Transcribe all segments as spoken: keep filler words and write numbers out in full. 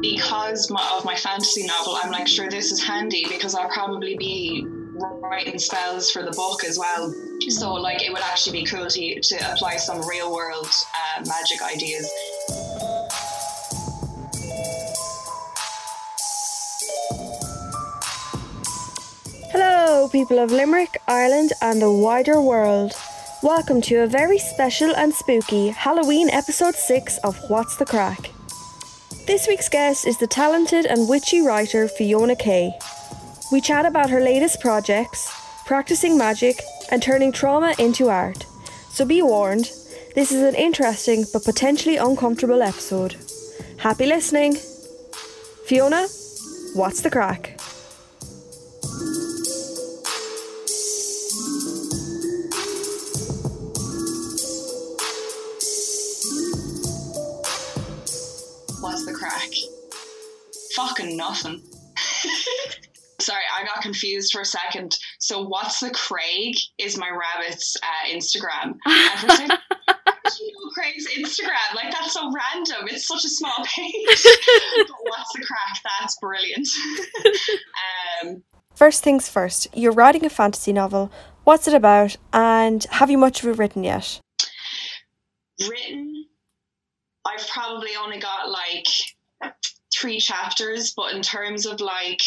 because my, of my fantasy novel, I'm like, sure, this is handy because I'll probably be writing spells for the book as well. So, like, it would actually be cool to, to apply some real-world uh, magic ideas. Hello, people of Limerick, Ireland and the wider world. Welcome to a very special and spooky Halloween episode six of What's the Craic? This week's guest is the talented and witchy writer Fiona Kay. We chat about her latest projects, practicing magic and turning trauma into art. So be warned, this is an interesting but potentially uncomfortable episode. Happy listening! Fiona, what's the crack? What's the crack? Fucking nothing. Sorry, I got confused for a second. So What's the Craig is my rabbit's uh, Instagram. And for a second, you know Craig's Instagram? Like, that's so random. It's such a small page. But What's the Crack? That's brilliant. um, first things first, you're writing a fantasy novel. What's it about? And have you much of it written yet? Written? I've probably only got, like, three chapters. But in terms of, like...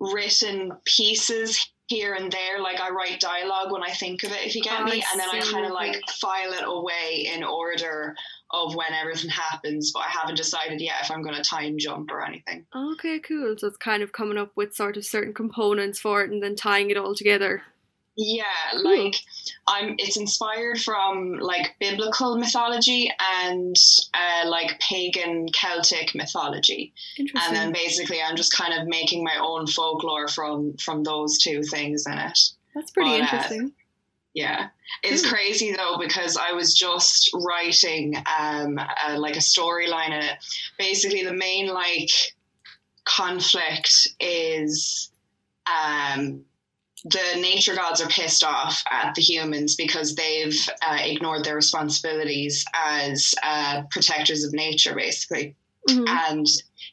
written pieces here and there, like I write dialogue when I think of it, if you get oh, me, and then I kind of like file it away in order of when everything happens, but I haven't decided yet if I'm going to time jump or anything. Okay, cool. So it's kind of coming up with sort of certain components for it and then tying it all together. Yeah, cool. Like I'm. It's inspired from like biblical mythology and uh, like pagan Celtic mythology. Interesting. And then basically, I'm just kind of making my own folklore from from those two things in it. That's pretty but, interesting. Uh, yeah, it's cool. Crazy though, because I was just writing um a, like a storyline in it. Basically, the main like conflict is um. the nature gods are pissed off at the humans because they've uh, ignored their responsibilities as uh, protectors of nature, basically. Mm-hmm. And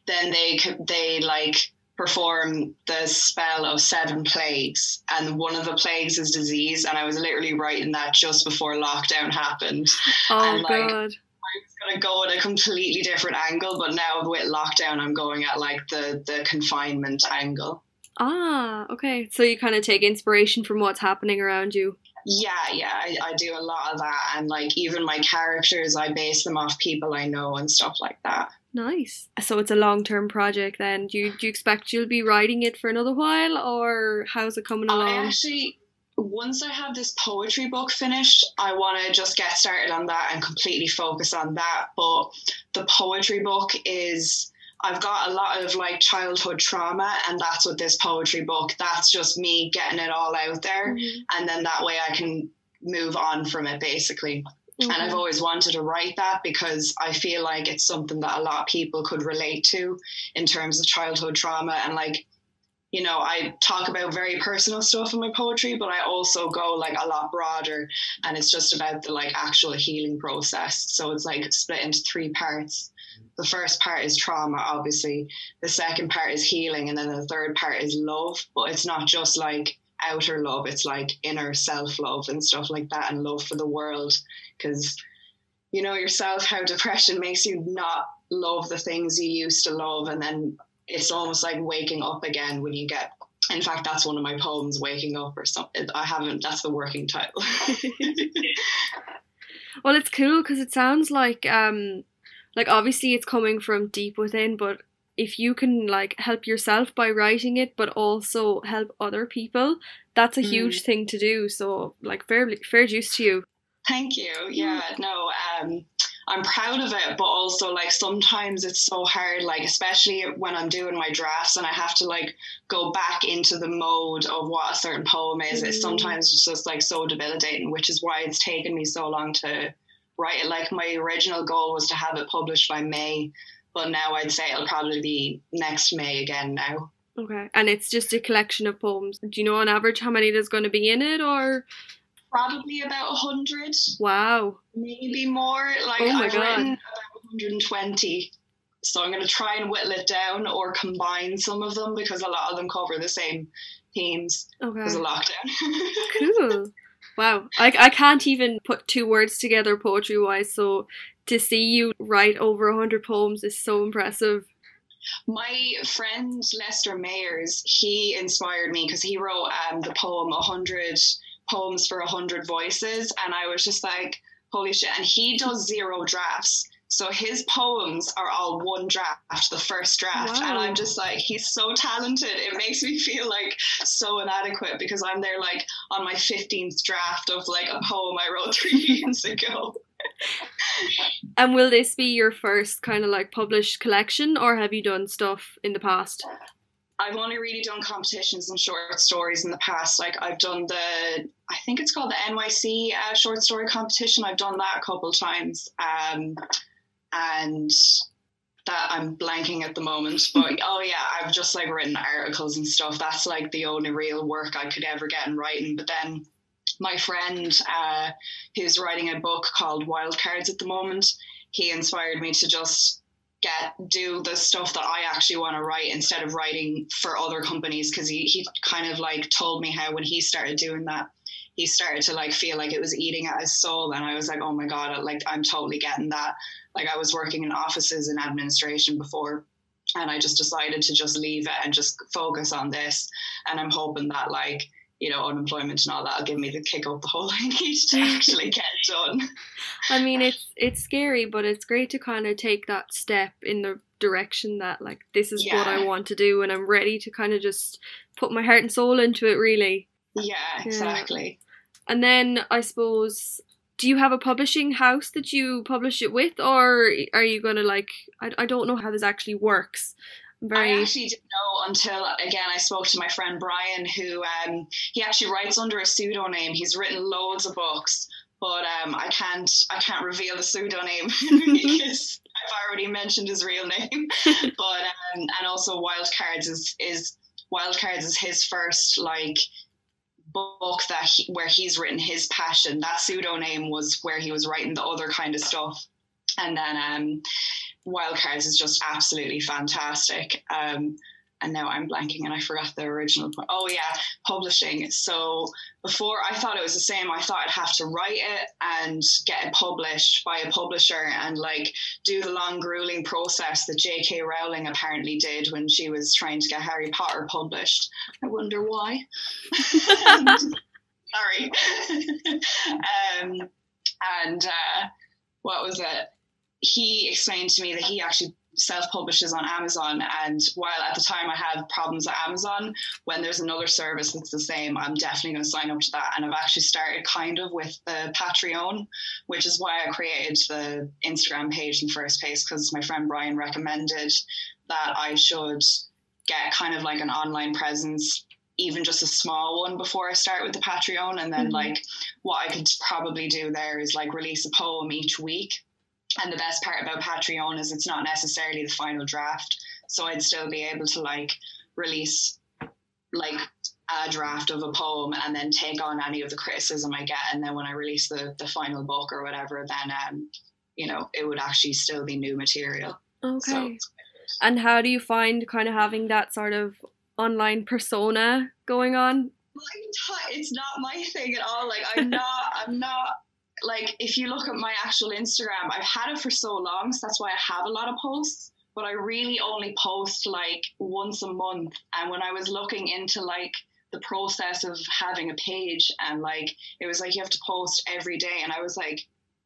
then they they like perform the spell of seven plagues, and one of the plagues is disease. And I was literally writing that just before lockdown happened. Oh and, like, God. I was going to go at a completely different angle, but now with lockdown, I'm going at like the the confinement angle. Ah, okay. So you kind of take inspiration from what's happening around you. Yeah, yeah, I, I do a lot of that. And like even my characters, I base them off people I know and stuff like that. Nice. So it's a long-term project then. Do you, do you expect you'll be writing it for another while, or how's it coming along? I actually, once I have this poetry book finished, I want to just get started on that and completely focus on that. But the poetry book is... I've got a lot of like childhood trauma, and that's what this poetry book, that's just me getting it all out there. Mm-hmm. And then that way I can move on from it basically. Mm-hmm. And I've always wanted to write that because I feel like it's something that a lot of people could relate to in terms of childhood trauma. And like, you know, I talk about very personal stuff in my poetry, but I also go like a lot broader, and it's just about the like actual healing process. So it's like split into three parts. The first part is trauma, obviously. The second part is healing. And then the third part is love. But it's not just like outer love. It's like inner self-love and stuff like that, and love for the world. Because you know yourself how depression makes you not love the things you used to love. And then it's almost like waking up again when you get... In fact, that's one of my poems, Waking Up or something. I haven't... That's the working title. Well, it's cool because it sounds like... um Like, obviously, it's coming from deep within, but if you can, like, help yourself by writing it, but also help other people, that's a mm. huge thing to do. So, like, fair, fair dues to you. Thank you. Yeah, no, um, I'm proud of it, but also, like, sometimes it's so hard, like, especially when I'm doing my drafts and I have to, like, go back into the mode of what a certain poem is. Mm. It's sometimes just, like, so debilitating, which is why it's taken me so long to... Right, like my original goal was to have it published by May, but now I'd say it'll probably be next May again now. Okay, and it's just a collection of poems. Do you know on average how many there's going to be in it, or...? Probably about a hundred. Wow. Maybe more, like oh I've God. written about one hundred twenty. So I'm going to try and whittle it down or combine some of them because a lot of them cover the same themes. Okay. There's a lockdown. Cool. Wow. I, I can't even put two words together poetry-wise, so to see you write over one hundred poems is so impressive. My friend Lester Mayers, he inspired me because he wrote um, the poem one hundred Poems for one hundred Voices, and I was just like, holy shit. And he does zero drafts. So his poems are all one draft, the first draft. Wow. And I'm just like, he's so talented. It makes me feel like so inadequate because I'm there like on my fifteenth draft of like a poem I wrote three years ago. And will this be your first kind of like published collection, or have you done stuff in the past? I've only really done competitions and short stories in the past. Like I've done the, I think it's called the N Y C uh, short story competition. I've done that a couple of times. Um, and that I'm blanking at the moment, but oh yeah, I've just like written articles and stuff. That's like the only real work I could ever get in writing. But then my friend, uh, who's writing a book called Wildcards at the moment, he inspired me to just get do the stuff that I actually want to write instead of writing for other companies, because he, he kind of like told me how when he started doing that, he started to like feel like it was eating at his soul, and I was like, oh my god, like I'm totally getting that. Like I was working in offices and administration before, and I just decided to just leave it and just focus on this, and I'm hoping that like, you know, unemployment and all that will give me the kick up the hole I need to actually get it done. I mean, it's it's scary, but it's great to kind of take that step in the direction that, like, this is yeah. what I want to do, and I'm ready to kind of just put my heart and soul into it, really. Yeah, exactly. Yeah. And then, I suppose, do you have a publishing house that you publish it with, or are you going to, like, I, I don't know how this actually works. Very... I actually didn't know until, again, I spoke to my friend Brian, who um, he actually writes under a pseudonym. He's written loads of books, but um, I can't I can't reveal the pseudonym because I've already mentioned his real name. But um, and also Wildcards is is Wildcards is his first like book that he, where he's written his passion. That pseudonym was where he was writing the other kind of stuff, and then. Um, Wildcards is just absolutely fantastic. Um, and now I'm blanking and I forgot the original point. Oh yeah, publishing. So before I thought it was the same. I thought I'd have to write it and get it published by a publisher and like do the long grueling process that J K Rowling apparently did when she was trying to get Harry Potter published. I wonder why. Sorry. um, and uh, what was it? He explained to me that he actually self-publishes on Amazon, and while at the time I had problems at Amazon, when there's another service that's the same, I'm definitely going to sign up to that. And I've actually started kind of with the Patreon, which is why I created the Instagram page in the first place, because my friend Brian recommended that I should get kind of like an online presence, even just a small one, before I start with the Patreon. And then mm-hmm. like what I could probably do there is like release a poem each week. And the best part about Patreon is it's not necessarily the final draft. So I'd still be able to like release like a draft of a poem and then take on any of the criticism I get. And then when I release the, the final book or whatever, then, um, you know, it would actually still be new material. Okay. So, and how do you find kind of having that sort of online persona going on? It's not my thing at all. Like I'm not, I'm not. Like, if you look at my actual Instagram, I've had it for so long, so that's why I have a lot of posts, but I really only post, like, once a month. And when I was looking into, like, the process of having a page, and, like, it was like, you have to post every day. And I was like,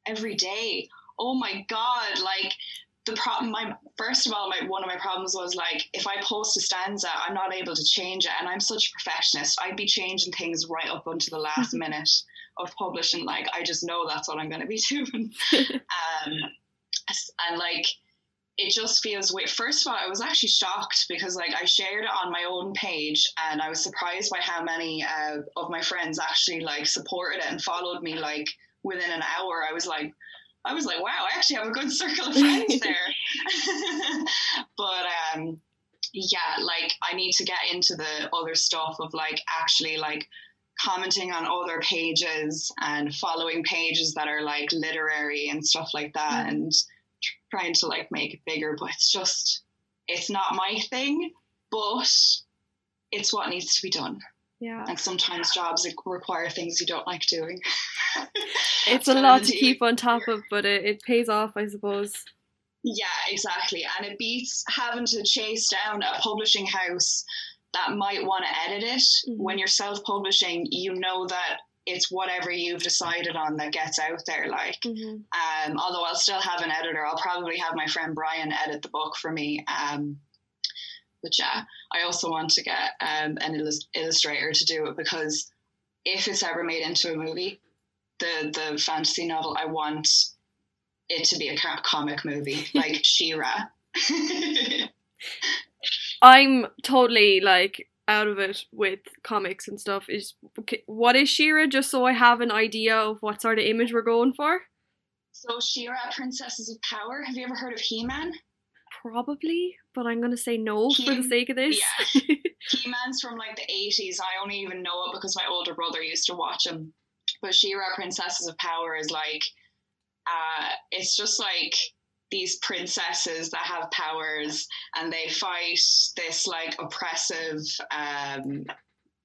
every day? Oh, my God. Like, the problem, my first of all, my one of my problems was, like, if I post a stanza, I'm not able to change it. And I'm such a perfectionist. I'd be changing things right up until the last minute. Of publishing, like I just know that's what I'm going to be doing. um, and like it just feels weird. First of all, I was actually shocked because like I shared it on my own page, and I was surprised by how many uh, of my friends actually like supported it and followed me. Like within an hour, I was like, I was like, wow, I actually have a good circle of friends there. But um, yeah, like I need to get into the other stuff of like actually like. Commenting on other pages and following pages that are like literary and stuff like that, and trying to like make it bigger, but it's just, it's not my thing, but it's what needs to be done. Yeah. And sometimes jobs require things you don't like doing. It's a lot to keep on top of, but it, it pays off, I suppose. Yeah, exactly. And it beats having to chase down a publishing house that might want to edit it. Mm-hmm. When you're self-publishing, you know that it's whatever you've decided on that gets out there. Like, mm-hmm. um, although I'll still have an editor, I'll probably have my friend Brian edit the book for me. Um, but yeah, I also want to get um, an illust- illustrator to do it, because if it's ever made into a movie, the the fantasy novel, I want it to be a comic movie, like She-Ra. I'm totally like out of it with comics and stuff. Is what is She-Ra, just so I have an idea of what sort of image we're going for? So She-Ra Princesses of Power. Have you ever heard of He-Man? Probably, but I'm going to say no he- for the sake of this. Yeah. He-Man's from like the eighties. I only even know it because my older brother used to watch him. But She-Ra Princesses of Power is like, uh, it's just like these princesses that have powers, and they fight this like oppressive um,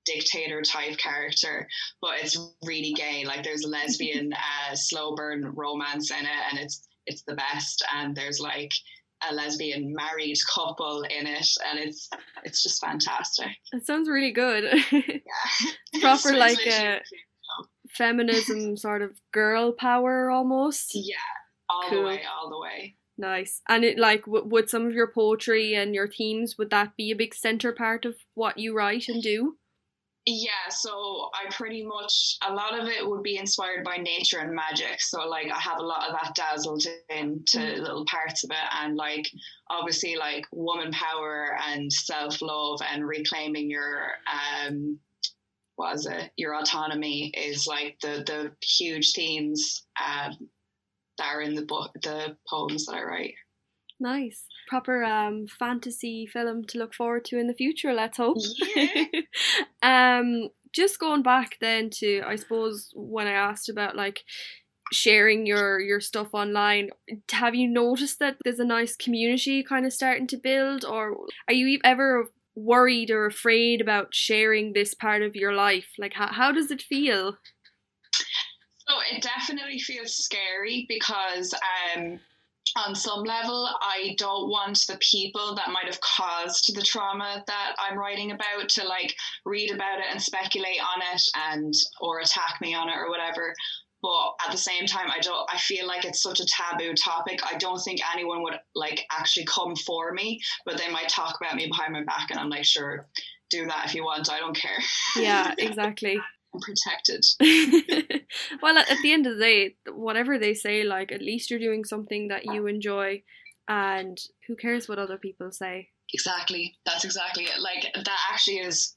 dictator type character, but it's really gay. Like there's lesbian uh, slow burn romance in it, and it's it's the best. And there's like a lesbian married couple in it, and it's it's just fantastic. It sounds really good. Yeah, proper like a feminism sort of girl power almost. Yeah. All cool. the way, all the way. Nice. And it like, w- would some of your poetry and your themes, would that be a big centre part of what you write and do? Yeah, so I pretty much, a lot of it would be inspired by nature and magic. So like, I have a lot of that dazzled into mm. little parts of it. And like, obviously like woman power and self-love and reclaiming your, um, what is it? Your autonomy is like the, the huge themes, um, that are in the book, the poems that I write. Nice. Proper um, fantasy film to look forward to in the future, let's hope. Yeah. um, just going back then to, I suppose, when I asked about like sharing your, your stuff online, have you noticed that there's a nice community kind of starting to build, or are you ever worried or afraid about sharing this part of your life? Like, how, how does it feel? So it definitely feels scary because um, on some level, I don't want the people that might have caused the trauma that I'm writing about to like read about it and speculate on it and or attack me on it or whatever. But at the same time, I don't. I feel like it's such a taboo topic. I don't think anyone would like actually come for me, but they might talk about me behind my back, and I'm like, sure, do that if you want. I don't care. Yeah, exactly. Protected. Well, at the end of the day, whatever they say, like, at least you're doing something that you enjoy, and who cares what other people say? Exactly. That's exactly it. Like, that actually is,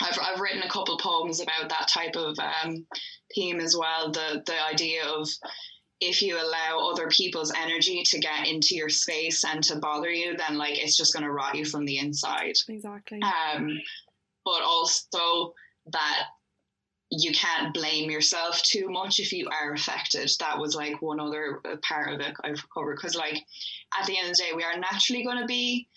I've I've written a couple poems about that type of um theme as well, the the idea of if you allow other people's energy to get into your space and to bother you, then like it's just going to rot you from the inside. Exactly. Um but also that you can't blame yourself too much if you are affected. That was like one other part of it I've covered, because like at the end of the day, we are naturally going to be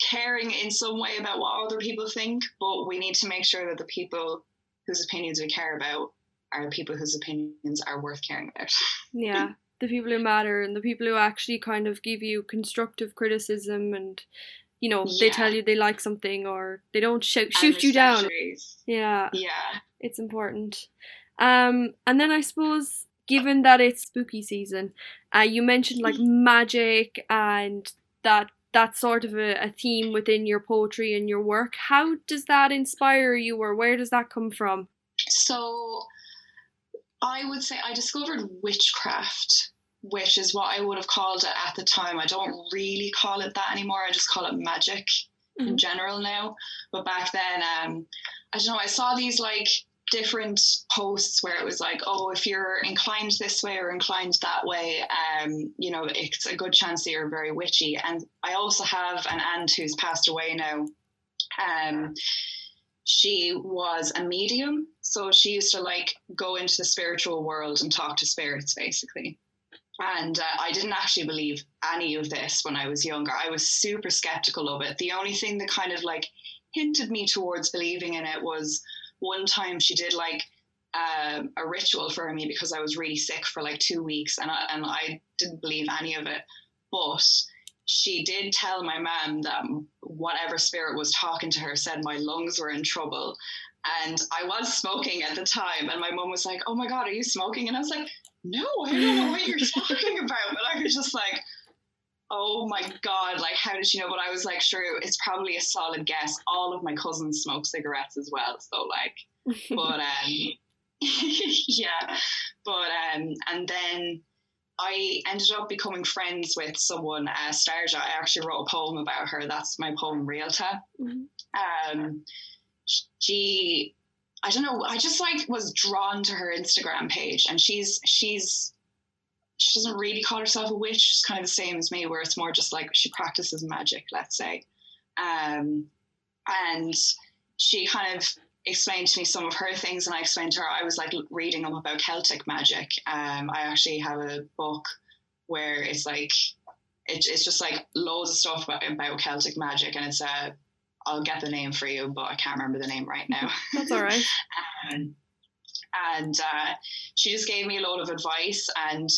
caring in some way about what other people think, but we need to make sure that the people whose opinions we care about are the people whose opinions are worth caring about. Yeah, the people who matter and the people who actually kind of give you constructive criticism, and you know, yeah. they tell you they like something, or they don't shoot, shoot you down. Yeah. Yeah. It's important. Um, and then I suppose, given that it's spooky season, uh, you mentioned like magic and that that sort of a, a theme within your poetry and your work. How does that inspire you, or where does that come from? So I would say I discovered witchcraft, which is what I would have called it at the time. I don't really call it that anymore. I just call it magic mm. in general now. But back then, um, I don't know, I saw these like different posts where it was like, oh, if you're inclined this way or inclined that way, um, you know, it's a good chance that you're very witchy. And I also have an aunt who's passed away now. Um, she was a medium. So she used to like go into the spiritual world and talk to spirits, basically. And uh, I didn't actually believe any of this when I was younger. I was super skeptical of it. The only thing that kind of like hinted me towards believing in it was one time she did like um, a ritual for me because I was really sick for like two weeks and I, and I didn't believe any of it. But she did tell my mum that whatever spirit was talking to her said my lungs were in trouble. And I was smoking at the time. And my mum was like, oh my God, are you smoking? And I was like, no, I don't know what you're talking about. But I was just like, oh my God, like, how did she know? But I was like, sure, it's probably a solid guess. All of my cousins smoke cigarettes as well. So like, but um, yeah, but, um, and then I ended up becoming friends with someone, uh, Starja. I actually wrote a poem about her. That's my poem, Realta. Mm-hmm. Um, she, I don't know, I just like was drawn to her Instagram page, and she's, she's, she doesn't really call herself a witch. She's kind of the same as me, where it's more just like she practices magic, let's say. Um, and she kind of explained to me some of her things, and I explained to her, I was like reading them about Celtic magic. Um, I actually have a book where it's like, it, it's just like loads of stuff about, about Celtic magic, and it's a, I'll get the name for you, but I can't remember the name right now. That's all right. um, and uh, she just gave me a load of advice, and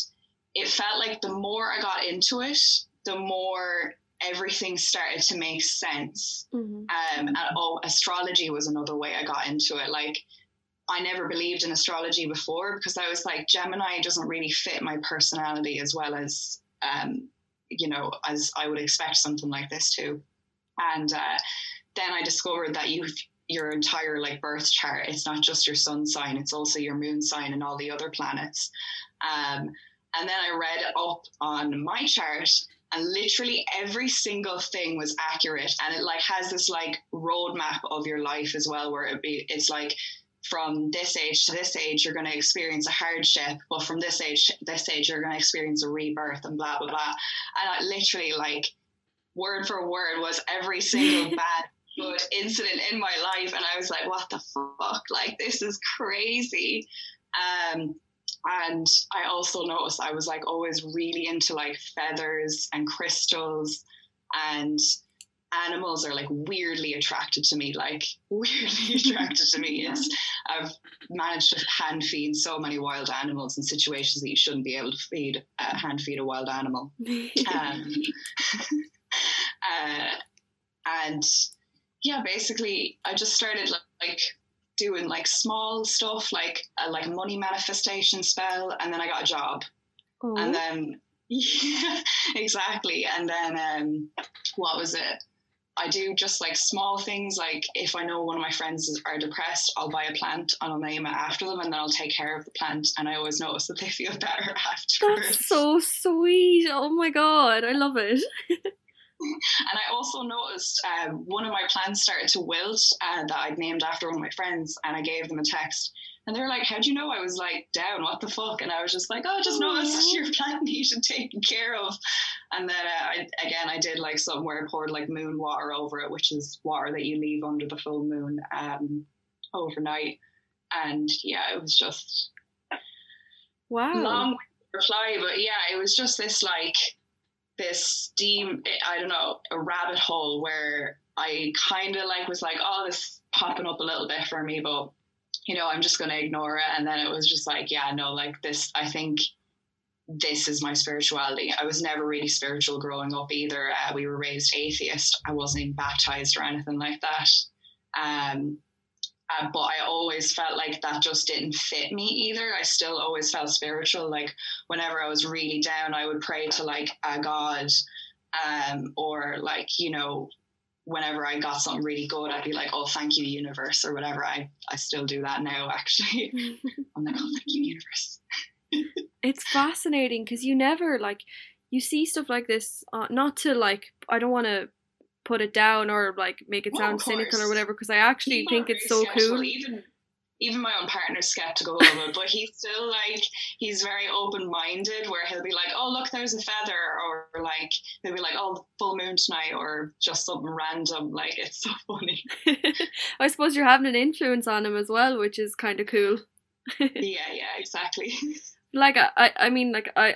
it felt like the more I got into it, the more everything started to make sense. Mm-hmm. Um, and oh, astrology was another way I got into it. Like, I never believed in astrology before because I was like, Gemini doesn't really fit my personality as well as, um, you know, as I would expect something like this to. And uh, then I discovered that you, your entire like birth chart, it's not just your sun sign, it's also your moon sign and all the other planets. Um, and then I read up on my chart, and literally every single thing was accurate. And it like has this like roadmap of your life as well, where it be, it's like from this age to this age, you're going to experience a hardship. Well, from this age to this age, you're going to experience a rebirth and blah, blah, blah. And I literally like, word for word was every single bad good incident in my life, and I was like, what the fuck, like this is crazy. Um and I also noticed I was like always really into like feathers and crystals, and animals are like weirdly attracted to me, like weirdly attracted to me. Yes, I've managed to hand feed so many wild animals in situations that you shouldn't be able to feed uh, hand feed a wild animal. Um, Uh, and yeah, basically I just started like, like doing like small stuff, like a like money manifestation spell. And then I got a job. Ooh. And then, yeah, exactly. And then, um, what was it? I do just like small things. Like if I know one of my friends is, are depressed, I'll buy a plant and I'll name it after them, and then I'll take care of the plant. And I always notice that they feel better afterwards. That's so sweet. Oh my God. I love it. And I also noticed uh, one of my plants started to wilt uh, that I'd named after one of my friends, and I gave them a text, and they were like, how'd you know? I was like, down, what the fuck? And I was just like, oh, just noticed your plant needs taken care of. And then uh, I, again, I did like something where I poured like moon water over it, which is water that you leave under the full moon um, overnight. And yeah, it was just wow. Long reply, but yeah, it was just this like this steam, I don't know, a rabbit hole where I kind of like was like, oh, this is popping up a little bit for me, but you know, I'm just going to ignore it. And then it was just like, yeah, no, like this, I think this is my spirituality. I was never really spiritual growing up either. Uh, we were raised atheist. I wasn't even baptized or anything like that. Um, uh, but I always felt like that just didn't fit me either. I still always felt spiritual. Like whenever I was really down, I would pray to like a God, um, or like, you know, whenever I got something really good, I'd be like, oh, thank you, universe, or whatever. I, I still do that now, actually. I'm like, oh, thank you, universe. It's fascinating because you never like, you see stuff like this, uh, not to like, I don't want to put it down or like make it sound well, cynical or whatever, because I actually People think it's so skeptical. Cool. Even even my own partner's skeptical of it, but he's still like, he's very open-minded, where he'll be like, oh look, there's a feather, or like they'll be like, oh, full moon tonight, or just something random. Like, it's so funny. I suppose you're having an influence on him as well, which is kind of cool. yeah yeah exactly. Like I, I mean like I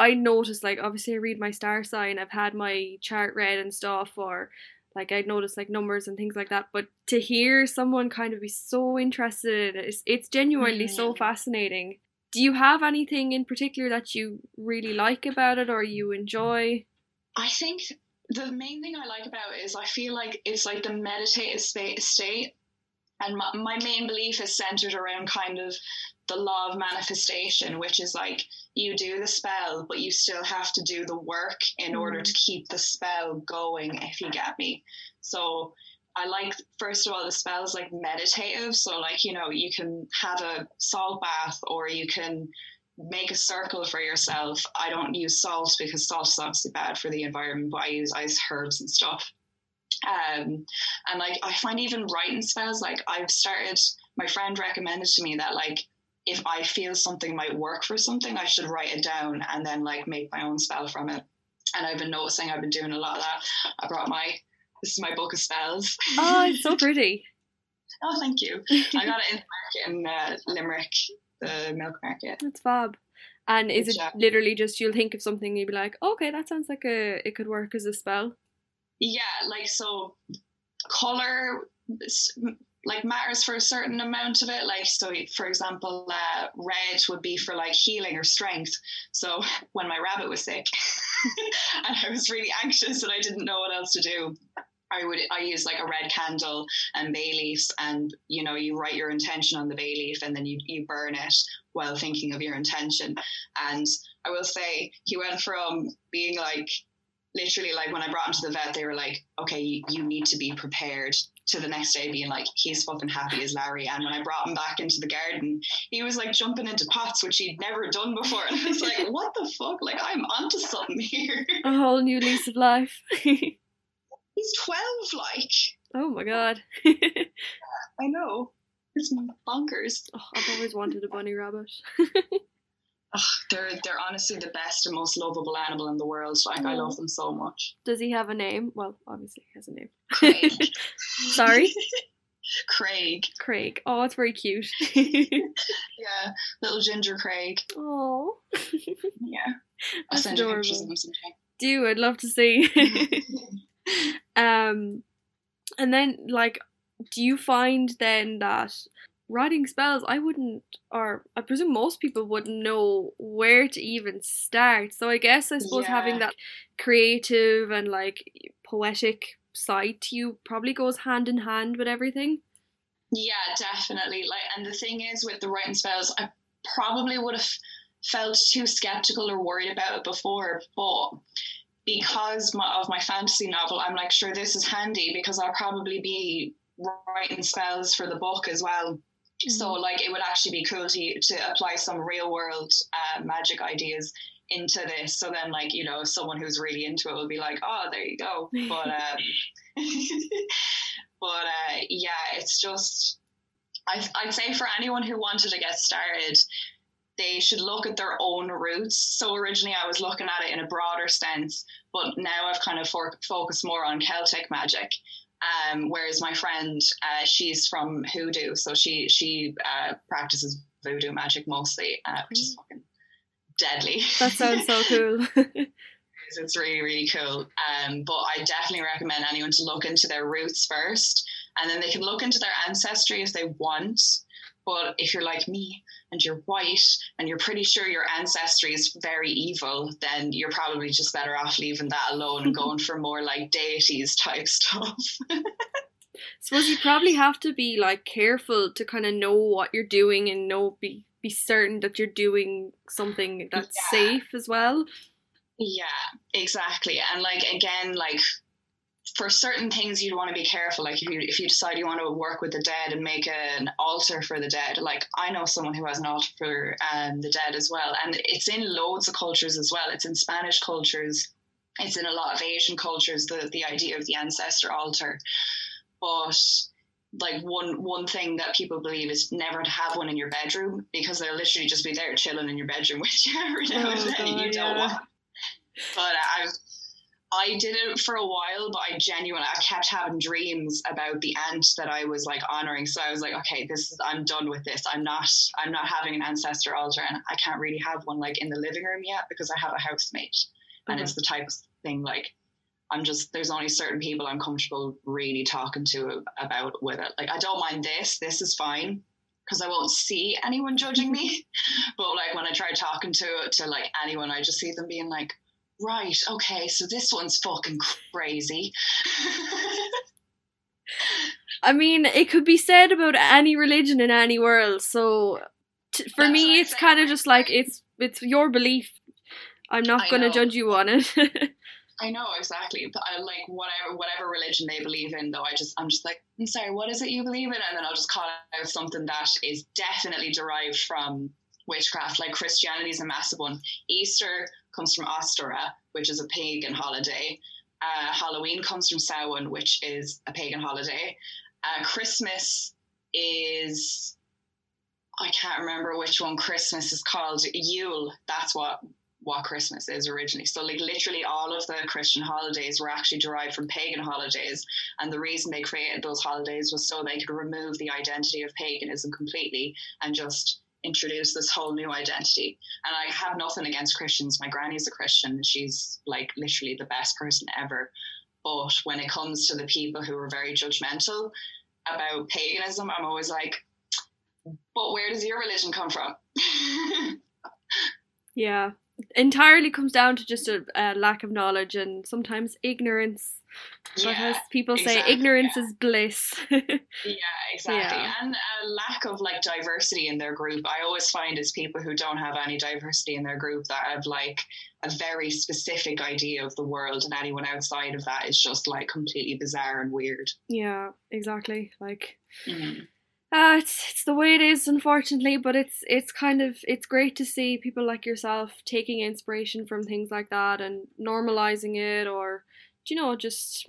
I noticed, like, obviously I read my star sign, I've had my chart read and stuff, or like I noticed like numbers and things like that, but to hear someone kind of be so interested in it, it's, it's genuinely mm-hmm. so fascinating. Do you have anything in particular that you really like about it or you enjoy? I think the main thing I like about it is I feel like it's like the meditative state, and my, my main belief is centered around kind of the law of manifestation, which is like you do the spell, but you still have to do the work in order to keep the spell going, if you get me. So I like, first of all, the spell is like meditative. So like, you know, you can have a salt bath or you can make a circle for yourself. I don't use salt because salt is obviously bad for the environment, but I use ice herbs and stuff. Um, and like, I find even writing spells, like I've started, my friend recommended to me that like, if I feel something might work for something, I should write it down and then like make my own spell from it. And I've been noticing, I've been doing a lot of that. I brought my, this is my book of spells. Oh, it's so pretty. Oh, thank you. I got it in the market in uh, Limerick, the milk market. That's fab. And is it yeah. literally just, you'll think of something and you'll be like, oh, okay, that sounds like a, it could work as a spell. Yeah, like, so colour, like, matters for a certain amount of it. Like, so for example, uh, red would be for like healing or strength. So when my rabbit was sick and I was really anxious and I didn't know what else to do, I would I use like a red candle and bay leaves, and you know, you write your intention on the bay leaf and then you, you burn it while thinking of your intention. And I will say he went from being like, literally, like when I brought him to the vet, they were like, okay, you, you need to be prepared, to the next day being like, he's fucking happy as Larry. And when I brought him back into the garden, he was like jumping into pots, which he'd never done before. And I was like, what the fuck? Like, I'm onto something here. A whole new lease of life. He's twelve, like. Oh my God. I know. It's bonkers. Oh, I've always wanted a bunny rabbit. Ugh, they're they're honestly the best and most lovable animal in the world. Like, I love them so much. Does he have a name? Well, obviously he has a name. Craig. Sorry? Craig. Craig. Oh, that's very cute. Yeah, little ginger Craig. Oh. Yeah. I'll that's send adorable. You pictures of him sometime. Do, I'd love to see. um, And then, like, do you find then that... writing spells, I wouldn't, or I presume most people wouldn't know where to even start. So I guess, I suppose yeah. having that creative and like poetic side to you probably goes hand in hand with everything. Yeah, definitely. Like, and the thing is with the writing spells, I probably would have felt too skeptical or worried about it before, but because my, of my fantasy novel, I'm like, sure, this is handy because I'll probably be writing spells for the book as well. So, like, it would actually be cool to, to apply some real-world uh, magic ideas into this. So then, like, you know, someone who's really into it will be like, oh, there you go. But, um, but uh, yeah, it's just... I, I'd say for anyone who wanted to get started, they should look at their own roots. So originally I was looking at it in a broader sense, but now I've kind of for- focused more on Celtic magic. Um, whereas my friend, uh, she's from Hoodoo, so she she uh, practices voodoo magic mostly, uh, which is fucking deadly. That sounds so cool. It's really, really cool. Um, but I definitely recommend anyone to look into their roots first, and then they can look into their ancestry if they want. But if you're like me and you're white and you're pretty sure your ancestry is very evil, then you're probably just better off leaving that alone and going for more like deities type stuff. Suppose you probably have to be like careful to kind of know what you're doing and know be, be certain that you're doing something that's yeah. safe as well. Yeah, exactly. And like, again, like, for certain things you'd want to be careful, like if you if you decide you want to work with the dead and make an altar for the dead, like I know someone who has an altar for um, the dead as well, and it's in loads of cultures as well. It's in Spanish cultures, it's in a lot of Asian cultures, the, the idea of the ancestor altar. But like one one thing that people believe is never to have one in your bedroom, because they'll literally just be there chilling in your bedroom with you every now and then, and you yeah. don't want. But uh, I've I did it for a while, but I genuinely, I kept having dreams about the aunt that I was like honoring. So I was like, okay, this is, I'm done with this. I'm not, I'm not having an ancestor altar, and I can't really have one like in the living room yet because I have a housemate, mm-hmm. and it's the type of thing like, I'm just, there's only certain people I'm comfortable really talking to about with it. Like, I don't mind this, this is fine, because I won't see anyone judging me. But like when I try talking to to like anyone, I just see them being like, right, okay, so this one's fucking crazy. I mean, it could be said about any religion in any world. So t- for That's me, it's kind of just like, it's it's your belief. I'm not going to judge you on it. I know, exactly. But I, like whatever whatever religion they believe in, though, I just I'm just like, I'm sorry, what is it you believe in? And then I'll just call out something that is definitely derived from witchcraft. Like Christianity is a massive one. Easter comes from Ostara, which is a pagan holiday. Uh, Halloween comes from Samhain, which is a pagan holiday. Uh, Christmas is, I can't remember which one Christmas is called. Yule. That's what. what Christmas is originally. So like literally all of the Christian holidays were actually derived from pagan holidays, and the reason they created those holidays was so they could remove the identity of paganism completely and just introduce this whole new identity. And I have nothing against Christians. My granny's a Christian and she's like literally the best person ever, but when it comes to the people who are very judgmental about paganism, I'm always like, but where does your religion come from? Yeah. Entirely comes down to just a, a lack of knowledge and sometimes ignorance. But yeah, as people exactly, say, ignorance yeah. is bliss. Yeah, exactly. Yeah. And a lack of like diversity in their group. I always find it's people who don't have any diversity in their group that have like a very specific idea of the world, and anyone outside of that is just like completely bizarre and weird. Yeah, exactly. Like. Mm-hmm. Uh, it's it's the way it is, unfortunately, but it's it's kind of it's great to see people like yourself taking inspiration from things like that and normalizing it, or you know, just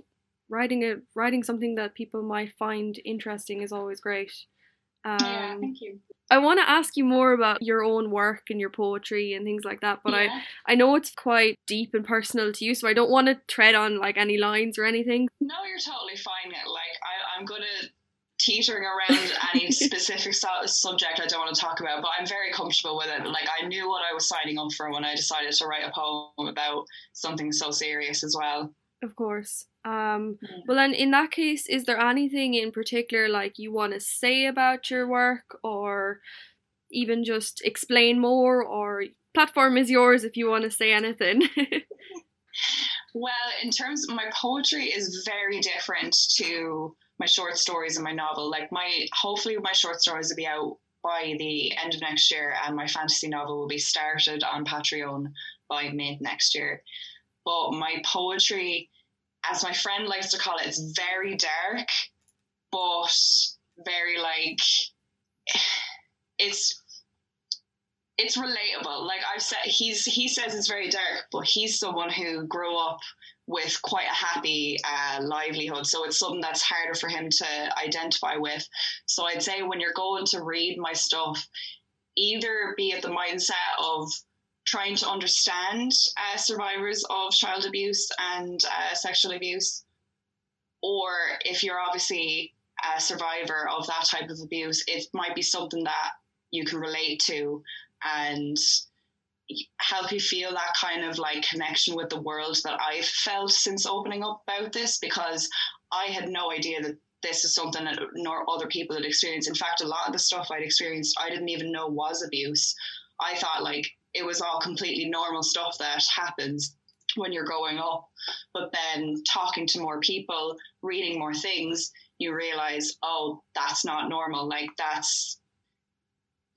writing a writing something that people might find interesting is always great. Um, yeah, thank you. I want to ask you more about your own work and your poetry and things like that, but yeah. I I know it's quite deep and personal to you, so I don't want to tread on like any lines or anything. No, you're totally fine. Like I I'm gonna. teetering around any specific su- subject I don't want to talk about, but I'm very comfortable with it. Like I knew what I was signing up for when I decided to write a poem about something so serious as well. Of course. Um, yeah. Well, and in that case, is there anything in particular like you want to say about your work, or even just explain more, or platform is yours if you want to say anything? Well, in terms of my poetry is very different to my short stories and my novel. Like my, hopefully my short stories will be out by the end of next year, and my fantasy novel will be started on Patreon by mid next year. But my poetry, as my friend likes to call it, it's very dark, but very like, it's it's relatable. Like I've said, he's he says it's very dark, but he's someone who grew up with quite a happy uh, livelihood, so it's something that's harder for him to identify with. So I'd say when you're going to read my stuff, either be at the mindset of trying to understand uh, survivors of child abuse and uh, sexual abuse, or if you're obviously a survivor of that type of abuse, it might be something that you can relate to and help you feel that kind of like connection with the world that I've felt since opening up about this, because I had no idea that this is something that nor other people had experienced. In fact, a lot of the stuff I'd experienced, I didn't even know was abuse. I thought like it was all completely normal stuff that happens when you're growing up. But then talking to more people, reading more things, you realize, oh, that's not normal. Like that's,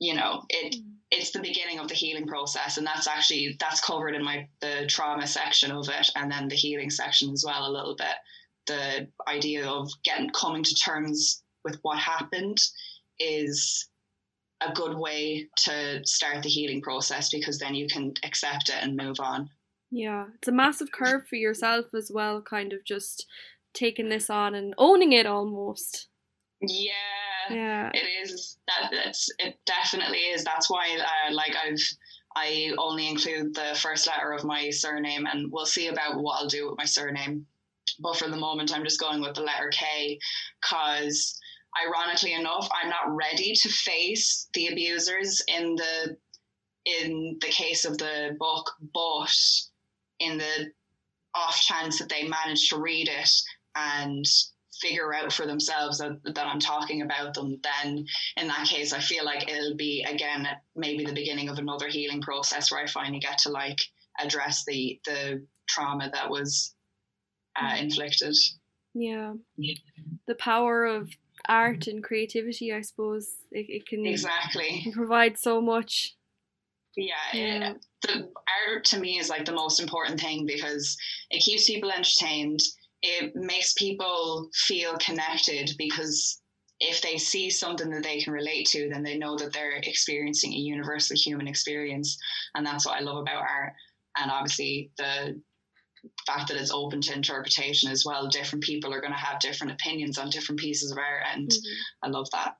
you know, it, it's the beginning of the healing process, and that's actually that's covered in my the trauma section of it, and then the healing section as well a little bit. The idea of getting coming to terms with what happened is a good way to start the healing process, because then you can accept it and move on. Yeah, it's a massive curve for yourself as well, kind of just taking this on and owning it almost. Yeah. Yeah, it is. That, that's it. Definitely is. That's why, uh, like, I've I only include the first letter of my surname, and we'll see about what I'll do with my surname. But for the moment, I'm just going with the letter K, because ironically enough, I'm not ready to face the abusers in the in the case of the book, but in the off chance that they manage to read it and figure out for themselves that, that I'm talking about them, then in that case, I feel like it'll be, again, maybe the beginning of another healing process where I finally get to, like, address the the trauma that was uh, inflicted. Yeah. yeah. The power of art and creativity, I suppose. It, it can... Exactly. It can provide so much. Yeah. yeah. It, the art, to me, is, like, the most important thing, because it keeps people entertained. It makes people feel connected, because if they see something that they can relate to, then they know that they're experiencing a universal human experience. And that's what I love about art. And obviously the fact that it's open to interpretation as well. Different people are going to have different opinions on different pieces of art. And mm-hmm. I love that.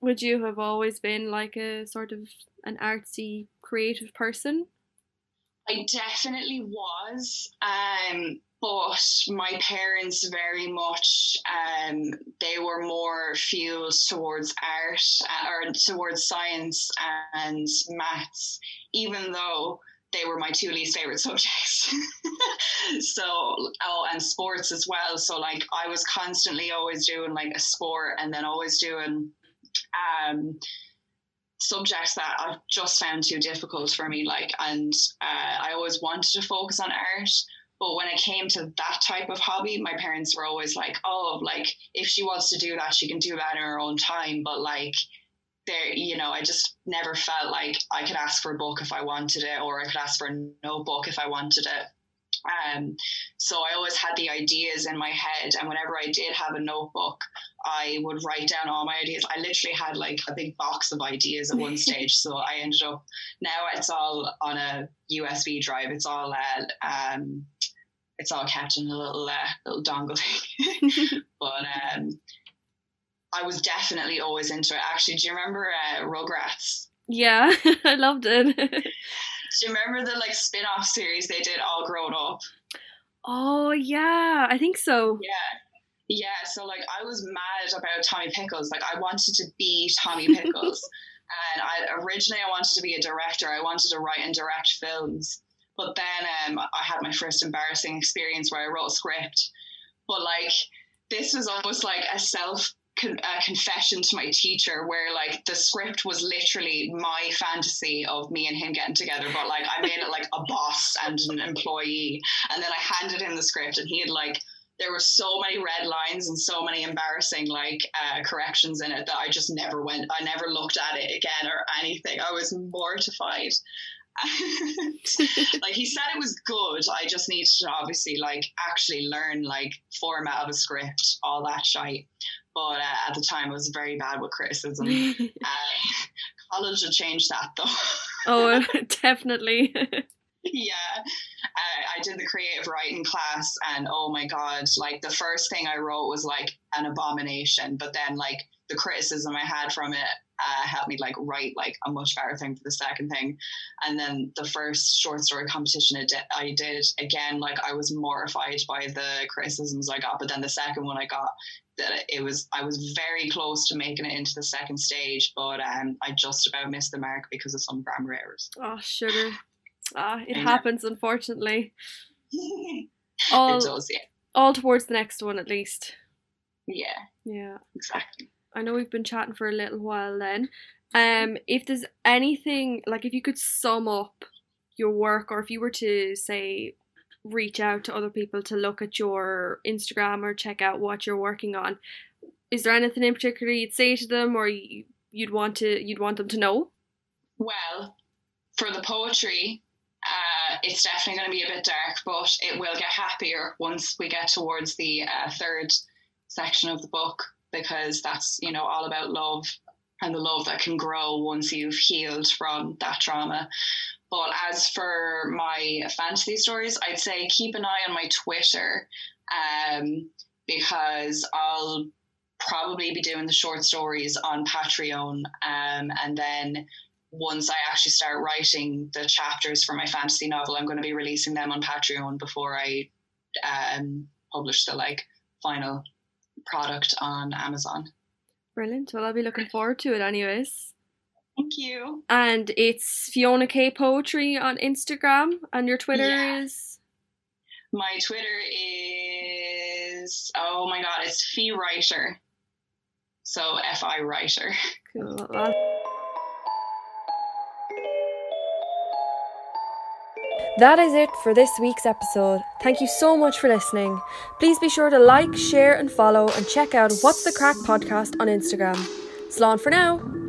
Would you have always been like a sort of an artsy, creative person? I definitely was. Um... But my parents very much, um, they were more fueled towards art uh, or towards science and maths, even though they were my two least favorite subjects. So, oh, and sports as well. So, like, I was constantly always doing, like, a sport, and then always doing um, subjects that I've just found too difficult for me. Like, and uh, I always wanted to focus on art. But when it came to that type of hobby, my parents were always like, oh, like, if she wants to do that, she can do that in her own time. But, like, there, you know, I just never felt like I could ask for a book if I wanted it, or I could ask for a notebook if I wanted it. Um, so I always had the ideas in my head. And whenever I did have a notebook, I would write down all my ideas. I literally had, like, a big box of ideas at one stage. So I ended up, now it's all on a U S B drive. It's all, uh, um, it's all kept in a little, uh, little dongle thing. But, um, I was definitely always into it. Actually, do you remember, uh, Rugrats? Yeah, I loved it. Do you remember the, like, spin-off series they did, All Grown Up? Oh, yeah, I think so. Yeah. Yeah, so, like, I was mad about Tommy Pickles. Like, I wanted to be Tommy Pickles. And I originally I wanted to be a director. I wanted to write and direct films. But then um, I had my first embarrassing experience where I wrote a script. But, like, this was almost like a self Con- uh, confession to my teacher, where, like, the script was literally my fantasy of me and him getting together, but, like, I made it like a boss and an employee, and then I handed him the script, and he had, like, there were so many red lines and so many embarrassing, like, uh, corrections in it that I just never went I never looked at it again or anything. I was mortified. Like, he said it was good, I just needed to obviously, like, actually learn, like, format of a script, all that shite. But uh, at the time, I was very bad with criticism. Uh, college will change that, though. Oh, definitely. Yeah. Uh, I did the creative writing class, and oh my God, like, the first thing I wrote was, like, an abomination. But then, like, the criticism I had from it uh, helped me, like, write, like, a much better thing for the second thing. And then the first short story competition I did, I did again, like, I was mortified by the criticisms I got. But then the second one I got, that it was I was very close to making it into the second stage, but um, I just about missed the mark because of some grammar errors. Oh, sugar. Ah, it and happens, yeah. Unfortunately. all, it does, yeah. All towards the next one, at least. Yeah. Yeah. Exactly. I know we've been chatting for a little while then. Um, if there's anything, like, if you could sum up your work, or if you were to, say, reach out to other people to look at your Instagram or check out what you're working on, is there anything in particular you'd say to them, or you'd want to you'd want them to know? Well, for the poetry, uh, it's definitely going to be a bit dark, but it will get happier once we get towards the uh, third section of the book, because that's, you know, all about love, and the love that can grow once you've healed from that trauma. But as for my fantasy stories, I'd say keep an eye on my Twitter, um, because I'll probably be doing the short stories on Patreon, um, and then once I actually start writing the chapters for my fantasy novel, I'm going to be releasing them on Patreon before I um, publish the like final product on Amazon. Brilliant. Well, I'll be looking forward to it anyways. Thank you. And it's Fiona Kay Poetry on Instagram, and your Twitter yeah. is? My Twitter is, oh my God, it's Fi Writer. So F I Writer. Cool. Well, that is it for this week's episode. Thank you so much for listening. Please be sure to like, share and follow, and check out What's the Craic podcast on Instagram. Slán for now.